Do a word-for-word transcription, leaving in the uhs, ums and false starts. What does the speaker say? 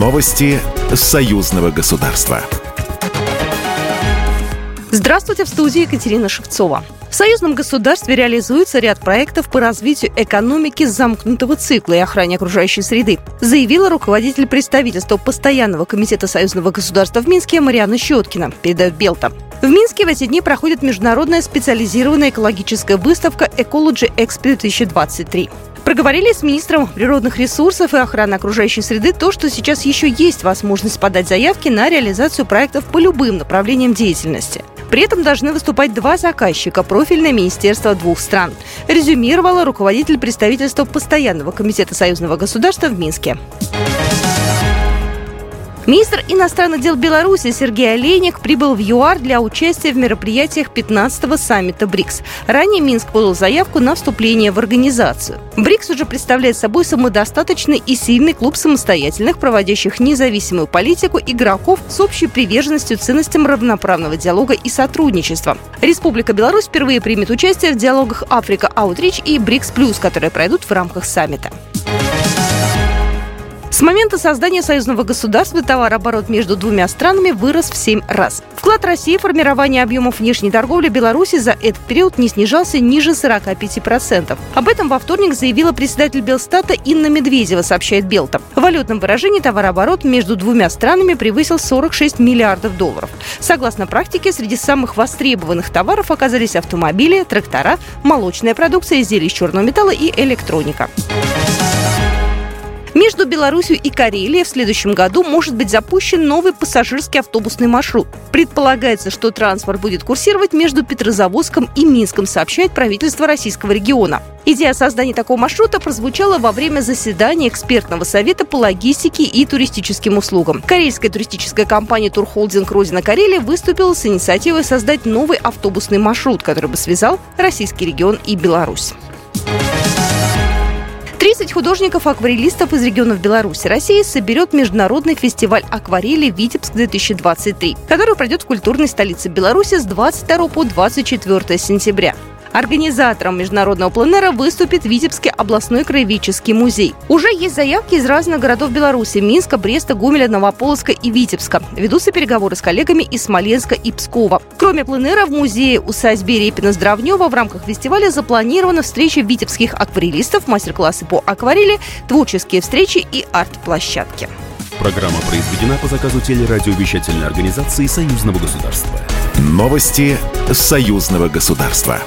Новости союзного государства. Здравствуйте, в студии Екатерина Шевцова. В союзном государстве реализуется ряд проектов по развитию экономики замкнутого цикла и охране окружающей среды, заявила руководитель представительства Постоянного комитета союзного государства в Минске Мариана Щеткина, передает БелТА. В Минске в эти дни проходит международная специализированная экологическая выставка «Экологи Экспо две тысячи двадцать три». Проговорили с министром природных ресурсов и охраны окружающей среды то, что сейчас еще есть возможность подать заявки на реализацию проектов по любым направлениям деятельности. При этом должны выступать два заказчика – профильное министерство двух стран, резюмировала руководитель представительства Постоянного комитета союзного государства в Минске. Министр иностранных дел Беларуси Сергей Олейник прибыл в ЮАР для участия в мероприятиях пятнадцатого саммита БРИКС. Ранее Минск подал заявку на вступление в организацию. БРИКС уже представляет собой самодостаточный и сильный клуб самостоятельных, проводящих независимую политику игроков с общей приверженностью ценностям равноправного диалога и сотрудничества. Республика Беларусь впервые примет участие в диалогах «Африка Аутрич» и «БРИКС Плюс», которые пройдут в рамках саммита. С момента создания союзного государства товарооборот между двумя странами вырос в семь раз. Вклад России в формирование объемов внешней торговли Беларуси за этот период не снижался ниже сорока пяти процентов. Об этом во вторник заявила председатель Белстата Инна Медведева, сообщает БелТА. В валютном выражении товарооборот между двумя странами превысил сорок шесть миллиардов долларов. Согласно практике, среди самых востребованных товаров оказались автомобили, трактора, молочная продукция, изделия из черного металла и электроника. Между Беларусью и Карелией в следующем году может быть запущен новый пассажирский автобусный маршрут. Предполагается, что транспорт будет курсировать между Петрозаводском и Минском, сообщает правительство российского региона. Идея создания такого маршрута прозвучала во время заседания экспертного совета по логистике и туристическим услугам. Карельская туристическая компания «Турхолдинг Родина Карелия» выступила с инициативой создать новый автобусный маршрут, который бы связал российский регион и Беларусь. тридцать художников-акварелистов из регионов Беларуси и России соберет международный фестиваль акварели «Витебск-две тысячи двадцать три», который пройдет в культурной столице Беларуси с двадцать второго по двадцать четвёртое сентября. Организатором международного пленэра выступит Витебский областной краеведческий музей. Уже есть заявки из разных городов Беларуси – Минска, Бреста, Гомеля, Новополоцка и Витебска. Ведутся переговоры с коллегами из Смоленска и Пскова. Кроме пленэра, в музее усадьбе Репина-Здравнева в рамках фестиваля запланирована встреча витебских акварелистов, мастер-классы по акварели, творческие встречи и арт-площадки. Программа произведена по заказу телерадиовещательной организации Союзного государства. Новости Союзного государства.